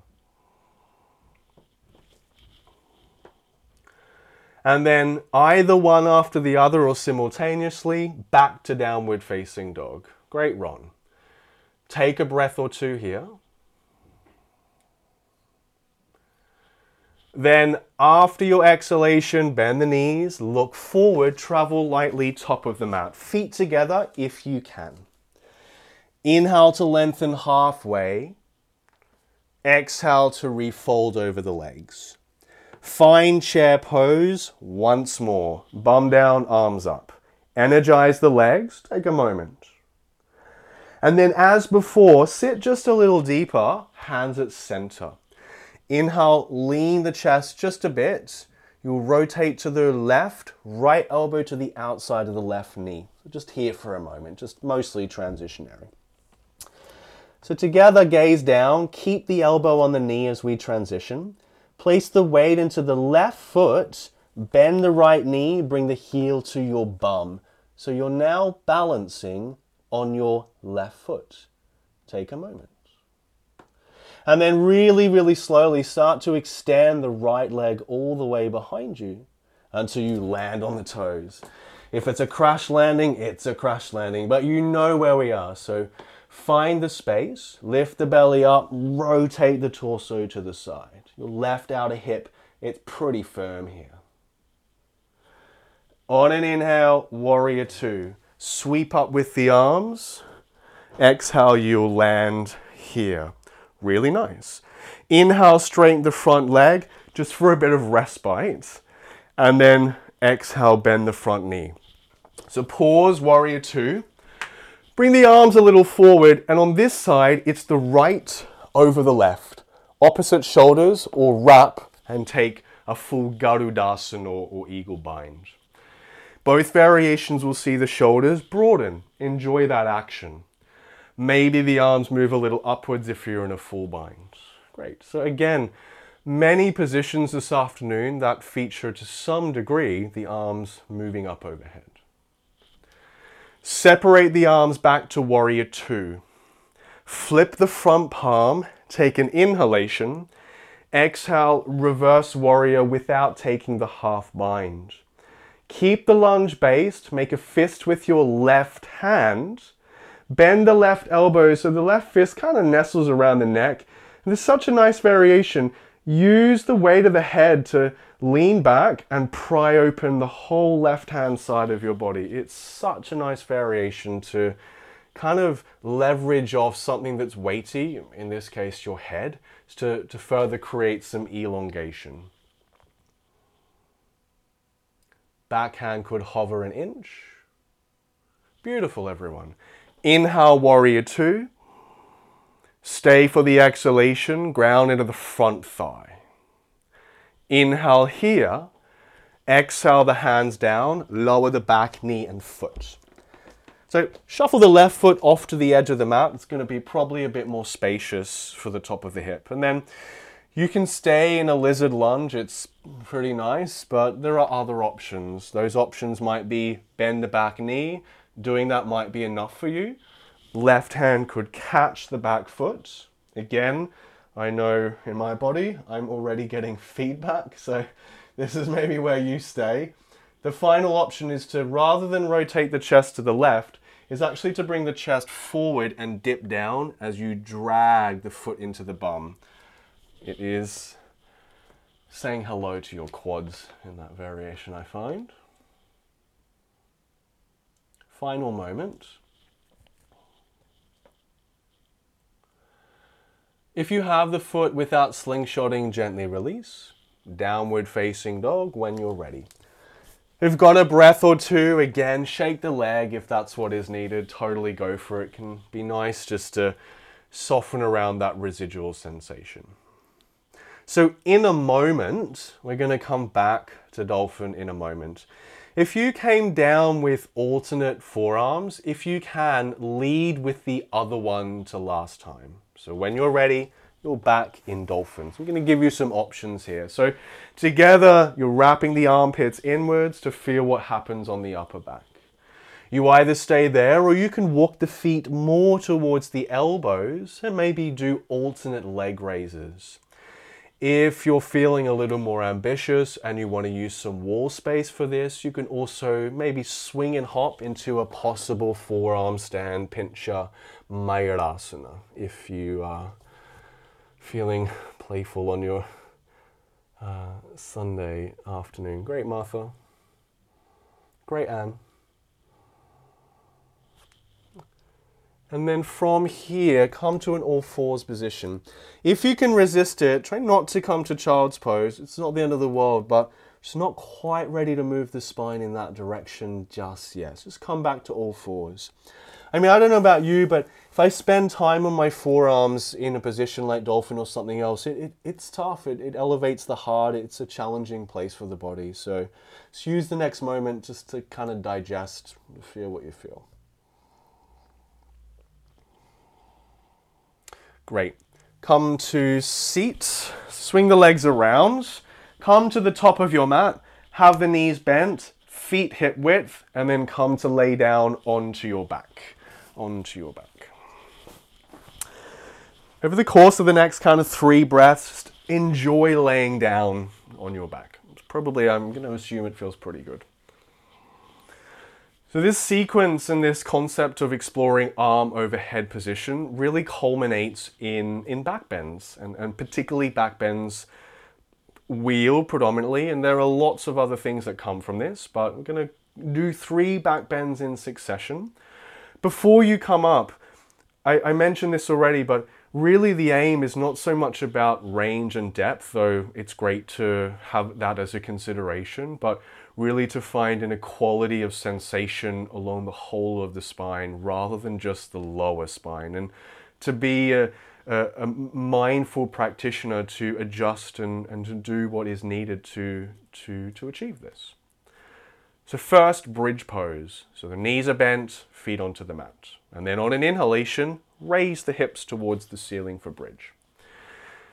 And then either one after the other or simultaneously, back to downward facing dog. Great, Ron. Take a breath or two here. Then after your exhalation, bend the knees, look forward, travel lightly top of the mat. Feet together if you can. Inhale to lengthen halfway. Exhale to refold over the legs. Find chair pose once more. Bum down, arms up. Energize the legs. Take a moment. And then as before, sit just a little deeper, hands at center. Inhale, lean the chest just a bit. You'll rotate to the left, right elbow to the outside of the left knee. So just here for a moment, just mostly transitionary. So together, gaze down, keep the elbow on the knee as we transition. Place the weight into the left foot, bend the right knee, bring the heel to your bum. So you're now balancing on your left foot. Take a moment. And then really, really slowly start to extend the right leg all the way behind you until you land on the toes. If it's a crash landing, it's a crash landing, but you know where we are. So find the space, lift the belly up, rotate the torso to the side. Your left outer hip, it's pretty firm here. On an inhale, warrior two. Sweep up with the arms. Exhale, you'll land here. Really nice. Inhale, straighten the front leg just for a bit of respite. And then exhale, bend the front knee. So pause, warrior two. Bring the arms a little forward, and on this side, it's the right over the left. Opposite shoulders, or wrap, and take a full Garudasana or eagle bind. Both variations will see the shoulders broaden. Enjoy that action. Maybe the arms move a little upwards if you're in a full bind. Great. So again, many positions this afternoon that feature to some degree the arms moving up overhead. Separate the arms back to warrior two. Flip the front palm, take an inhalation. Exhale, reverse warrior without taking the half bind. Keep the lunge based, make a fist with your left hand. Bend the left elbow so the left fist kind of nestles around the neck. And there's such a nice variation. Use the weight of the head to lean back and pry open the whole left-hand side of your body. It's such a nice variation to kind of leverage off something that's weighty, in this case your head, to, to further create some elongation. Backhand could hover an inch. Beautiful, everyone. Inhale, warrior two. Stay for the exhalation, ground into the front thigh. Inhale here, exhale the hands down, lower the back knee and foot. So shuffle the left foot off to the edge of the mat. It's going to be probably a bit more spacious for the top of the hip. And then you can stay in a lizard lunge. It's pretty nice, but there are other options. Those options might be bend the back knee. Doing that might be enough for you. Left hand could catch the back foot. Again, I know in my body, I'm already getting feedback, so this is maybe where you stay. The final option is to, rather than rotate the chest to the left, is actually to bring the chest forward and dip down as you drag the foot into the bum. It is saying hello to your quads in that variation, I find. Final moment. If you have the foot without slingshotting, gently release. Downward facing dog when you're ready. We've got a breath or two. Again, shake the leg if that's what is needed. Totally go for it. It can be nice just to soften around that residual sensation. So in a moment, we're going to come back to dolphin in a moment. If you came down with alternate forearms, if you can, lead with the other one to last time. So when you're ready, you're back in dolphin. So I'm going to give you some options here. So together, you're wrapping the armpits inwards to feel what happens on the upper back. You either stay there or you can walk the feet more towards the elbows and maybe do alternate leg raises. If you're feeling a little more ambitious and you want to use some wall space for this, you can also maybe swing and hop into a possible forearm stand, Pincha Mayurasana, if you are feeling playful on your uh, Sunday afternoon. Great, Martha. Great, Anne. And then from here, come to an all fours position. If you can resist it, try not to come to child's pose. It's not the end of the world, but Just not quite ready to move the spine in that direction just yet. So just come back to all fours. I mean, I don't know about you, but if I spend time on my forearms in a position like dolphin or something else, it, it, it's tough. It, it elevates the heart. It's a challenging place for the body. So just use the next moment just to kind of digest, feel what you feel. Great. Come to seat. Swing the legs around. Come to the top of your mat. Have the knees bent, feet hip width, and then come to lay down onto your back. Onto your back. Over the course of the next kind of three breaths, just enjoy laying down on your back. It's probably, I'm going to assume it feels pretty good. So this sequence and this concept of exploring arm overhead position really culminates in, in back bends, and, and particularly back bends wheel predominantly, and there are lots of other things that come from this, but we're going to do three back bends in succession. Before you come up, I, I mentioned this already, but really the aim is not so much about range and depth, though it's great to have that as a consideration, but really to find an equality of sensation along the whole of the spine rather than just the lower spine, and to be a, a, a mindful practitioner to adjust and, and to do what is needed to, to, to achieve this. So first, bridge pose. So the knees are bent, feet onto the mat. And then on an inhalation, raise the hips towards the ceiling for bridge.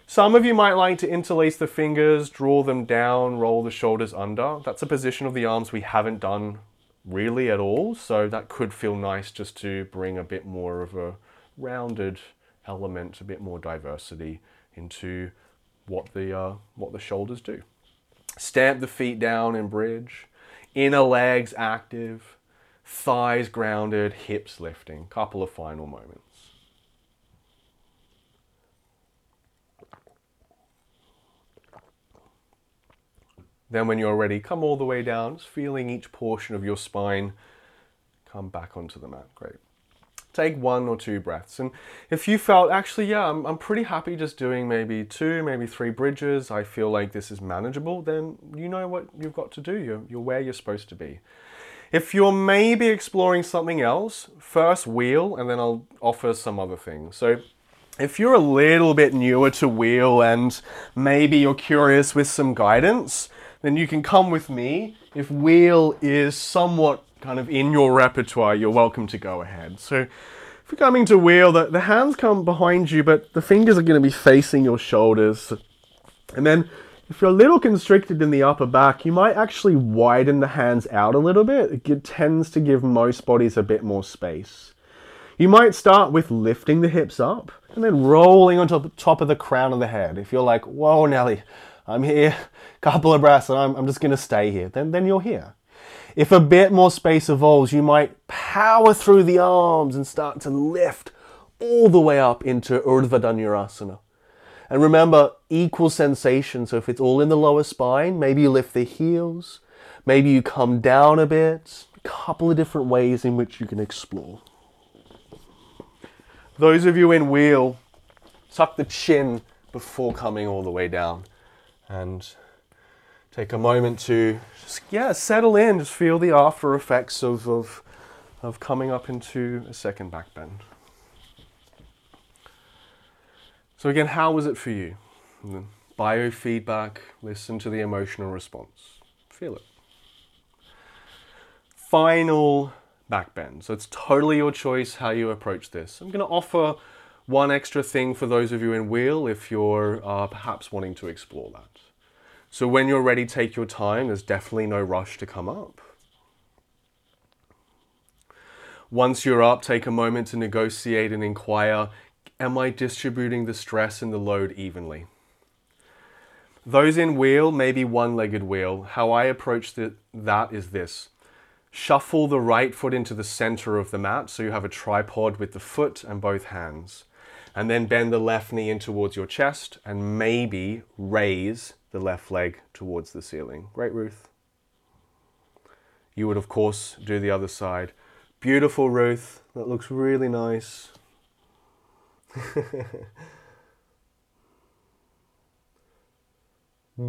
Some of you might like to interlace the fingers, draw them down, roll the shoulders under. That's a position of the arms we haven't done really at all, so that could feel nice just to bring a bit more of a rounded element, a bit more diversity into what the, uh, what the shoulders do. Stamp the feet down in bridge. Inner legs active, thighs grounded, hips lifting. Couple of final moments. Then when you're ready, come all the way down, just feeling each portion of your spine. Come back onto the mat. Great. Take one or two breaths. And if you felt, actually, yeah, I'm, I'm pretty happy just doing maybe two, maybe three bridges, I feel like this is manageable, then you know what you've got to do. You're, you're where you're supposed to be. If you're maybe exploring something else, first wheel, and then I'll offer some other things. So if you're a little bit newer to wheel and maybe you're curious with some guidance, then you can come with me. If wheel is somewhat kind of in your repertoire, you're welcome to go ahead. So if you're coming to wheel, the, the hands come behind you, but the fingers are going to be facing your shoulders. And then if you're a little constricted in the upper back, you might actually widen the hands out a little bit. It tends to give most bodies a bit more space. You might start with lifting the hips up and then rolling onto the top of the crown of the head. If you're like, whoa, Nelly, I'm here, couple of breaths, and I'm, I'm just going to stay here. Then, then you're here. If a bit more space evolves, you might power through the arms and start to lift all the way up into Urdhva Dhanurasana. And remember, equal sensation. So if it's all in the lower spine, maybe you lift the heels, maybe you come down a bit. A couple of different ways in which you can explore. Those of you in wheel, tuck the chin before coming all the way down. And take a moment to just, yeah, settle in, just feel the after effects of, of, of coming up into a second back bend. So again, how was it for you? Biofeedback, listen to the emotional response, feel it. Final back bend. So it's totally your choice how you approach this. I'm going to offer one extra thing for those of you in wheel if you're uh, perhaps wanting to explore that. So when you're ready, take your time. There's definitely no rush to come up. Once you're up, take a moment to negotiate and inquire, am I distributing the stress and the load evenly? Those in wheel, maybe one-legged wheel. How I approach the, that is this. Shuffle the right foot into the center of the mat, so you have a tripod with the foot and both hands. And then bend the left knee in towards your chest and maybe raise the left leg towards the ceiling. Great, Ruth. You would, of course, do the other side. Beautiful, Ruth. That looks really nice.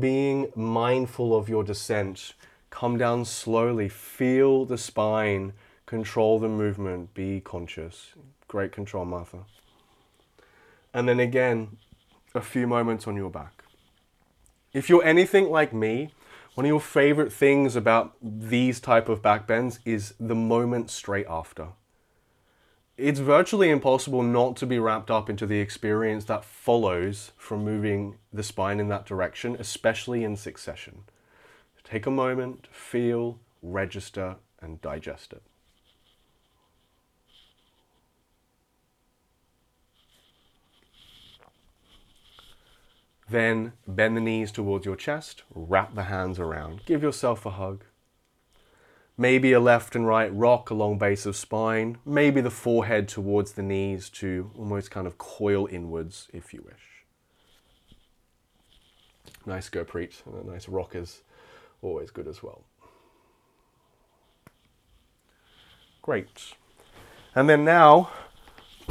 being mindful of your descent. Come down slowly, feel the spine, control the movement, be conscious. Great control, Martha. And then again, a few moments on your back. If you're anything like me, one of your favorite things about these type of back bends is the moment straight after. It's virtually impossible not to be wrapped up into the experience that follows from moving the spine in that direction, especially in succession. Take a moment, feel, register, and digest it. Then bend the knees towards your chest, wrap the hands around, give yourself a hug. Maybe a left and right rock along base of spine, maybe the forehead towards the knees to almost kind of coil inwards if you wish. Nice go, Preet. A nice rock is always good as well. Great. And then now,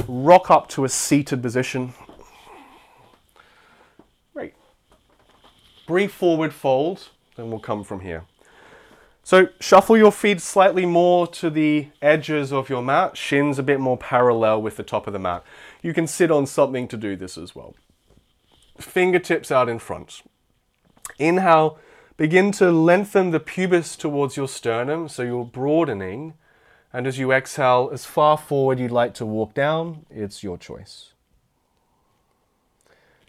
rock up to a seated position. Great. Brief forward fold, then we'll come from here. So shuffle your feet slightly more to the edges of your mat, shins a bit more parallel with the top of the mat. You can sit on something to do this as well. Fingertips out in front. Inhale, begin to lengthen the pubis towards your sternum, so you're broadening. And as you exhale, as far forward you'd like to walk down, it's your choice.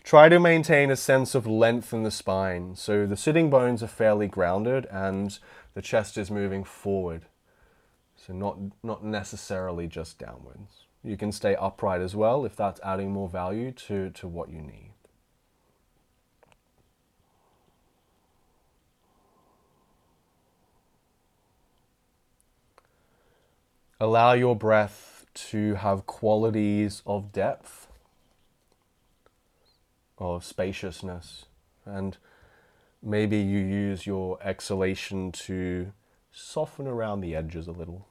Try to maintain a sense of length in the spine, so the sitting bones are fairly grounded and the chest is moving forward, so not, not necessarily just downwards. You can stay upright as well if that's adding more value to, to what you need. Allow your breath to have qualities of depth, of spaciousness, and maybe you use your exhalation to soften around the edges a little.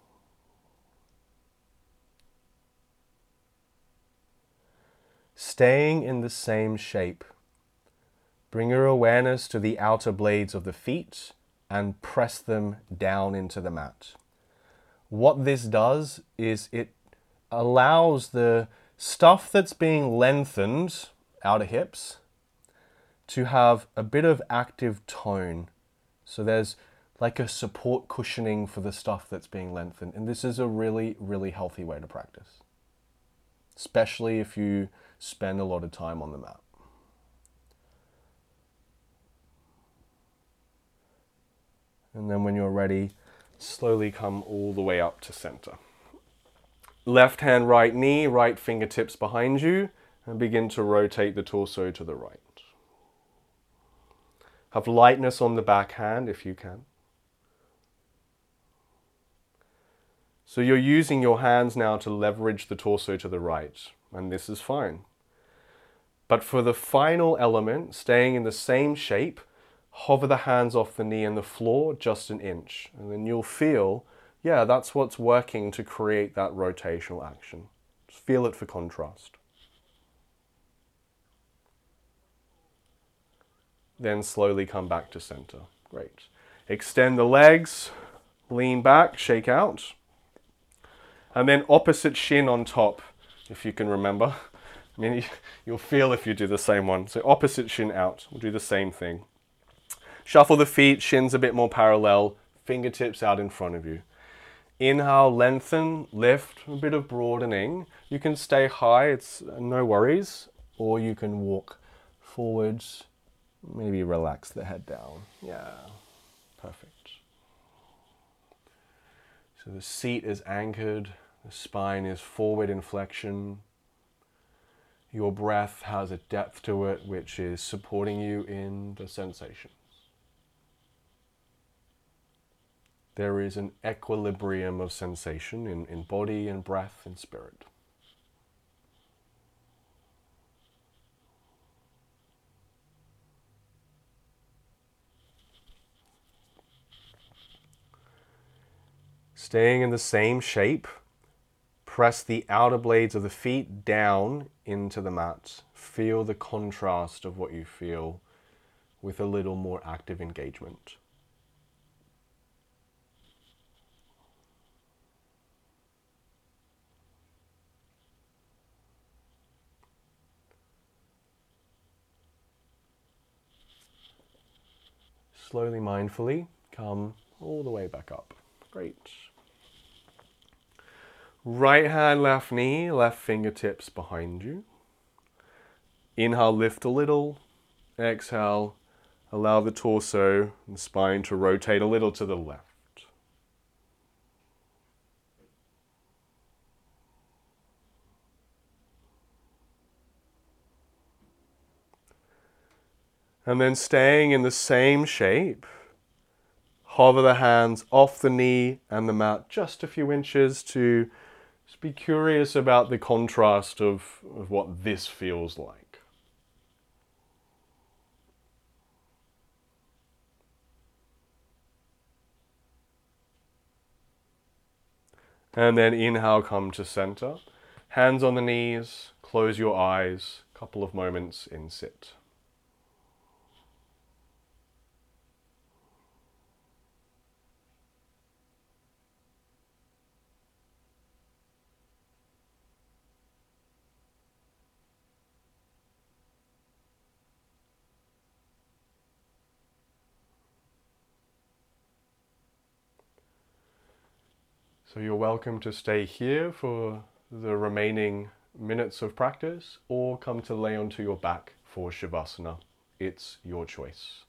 Staying in the same shape, bring your awareness to the outer blades of the feet and press them down into the mat. What this does is it allows the stuff that's being lengthened, outer hips, to have a bit of active tone. So there's like a support cushioning for the stuff that's being lengthened. And this is a really, really healthy way to practice, especially if you spend a lot of time on the mat. And then when you're ready, slowly come all the way up to center. Left hand, right knee, right fingertips behind you, and begin to rotate the torso to the right. Have lightness on the back hand if you can. So you're using your hands now to leverage the torso to the right, and this is fine. But for the final element, staying in the same shape, hover the hands off the knee and the floor just an inch, and then you'll feel, yeah, that's what's working to create that rotational action. Just feel it for contrast. Then slowly come back to center. Great. Extend the legs, lean back, shake out. And then opposite shin on top, if you can remember. I mean, you'll feel if you do the same one. So opposite shin out, we'll do the same thing. Shuffle the feet, shins a bit more parallel, fingertips out in front of you. Inhale, lengthen, lift, a bit of broadening. You can stay high, it's no worries, or you can walk forwards. Maybe relax the head down. Yeah, perfect. So the seat is anchored, the spine is forward in flexion. Your breath has a depth to it which is supporting you in the sensations. There is an equilibrium of sensation in, in body and breath and spirit. Staying in the same shape, press the outer blades of the feet down into the mat. Feel the contrast of what you feel with a little more active engagement. Slowly, mindfully, come all the way back up. Great. Right hand, left knee, left fingertips behind you. Inhale, lift a little. Exhale, allow the torso and spine to rotate a little to the left. And then staying in the same shape, hover the hands off the knee and the mat just a few inches to just be curious about the contrast of, of what this feels like. And then inhale, come to center. Hands on the knees, close your eyes, couple of moments in sit. So you're welcome to stay here for the remaining minutes of practice or come to lay onto your back for Shavasana. It's your choice.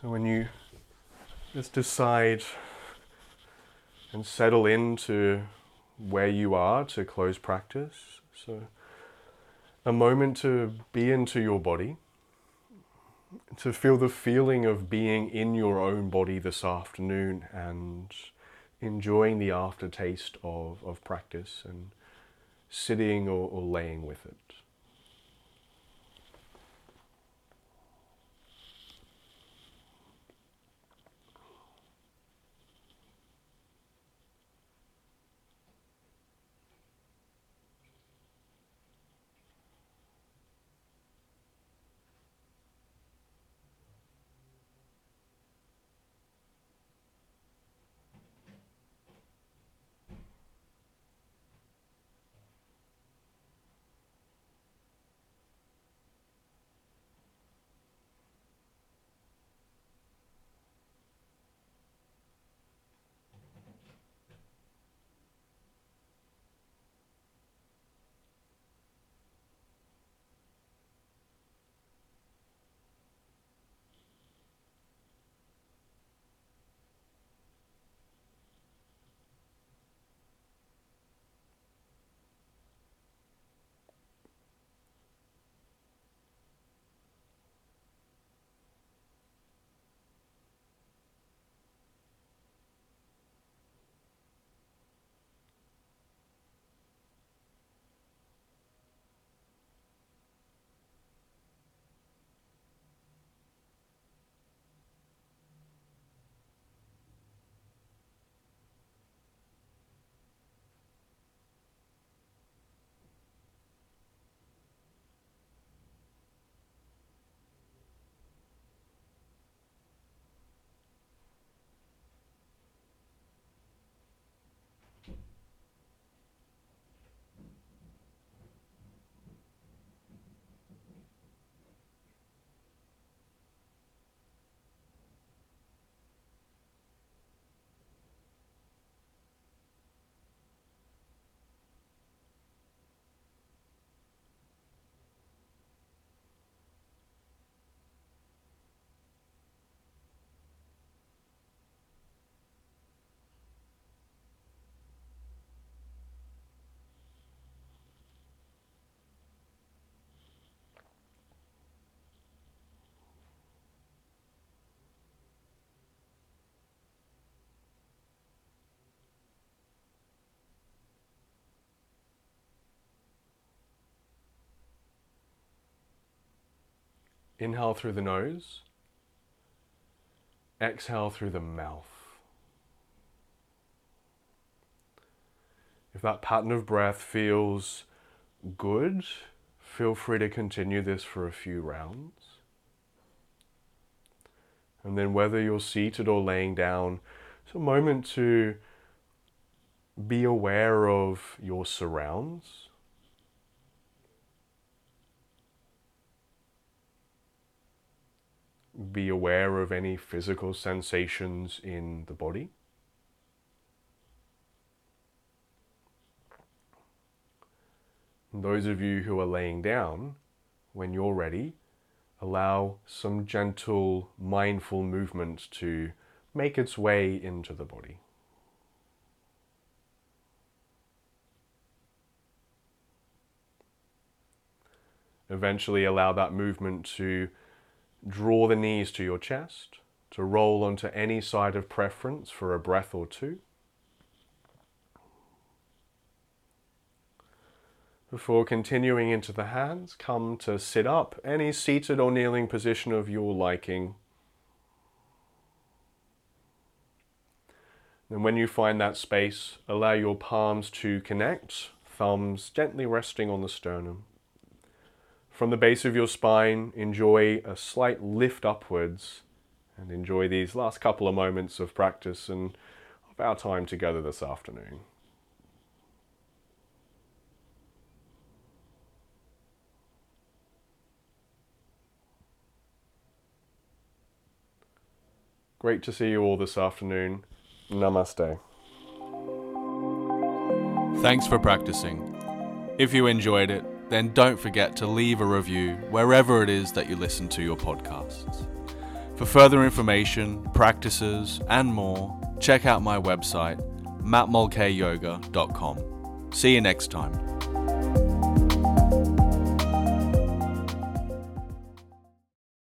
So when you just decide and settle into where you are to close practice. So a moment to be into your body, to feel the feeling of being in your own body this afternoon and enjoying the aftertaste of, of practice and sitting or, or laying with it. Inhale through the nose Exhale through the mouth. If that pattern of breath feels good, feel free to continue this for a few rounds. And then whether you're seated or laying down, it's a moment to be aware of your surrounds. Be aware of any physical sensations in the body. And those of you who are laying down, when you're ready, allow some gentle, mindful movement to make its way into the body. Eventually allow that movement to draw the knees to your chest, to roll onto any side of preference for a breath or two. Before continuing into the hands, come to sit up, any seated or kneeling position of your liking. And when you find that space, allow your palms to connect, thumbs gently resting on the sternum. From the base of your spine, enjoy a slight lift upwards and enjoy these last couple of moments of practice and of our time together this afternoon. Great to see you all this afternoon. Namaste. Thanks for practicing. If you enjoyed it, then don't forget to leave a review wherever it is that you listen to your podcasts. For further information, practices, and more, check out my website, matt mulcahy yoga dot com. See you next time.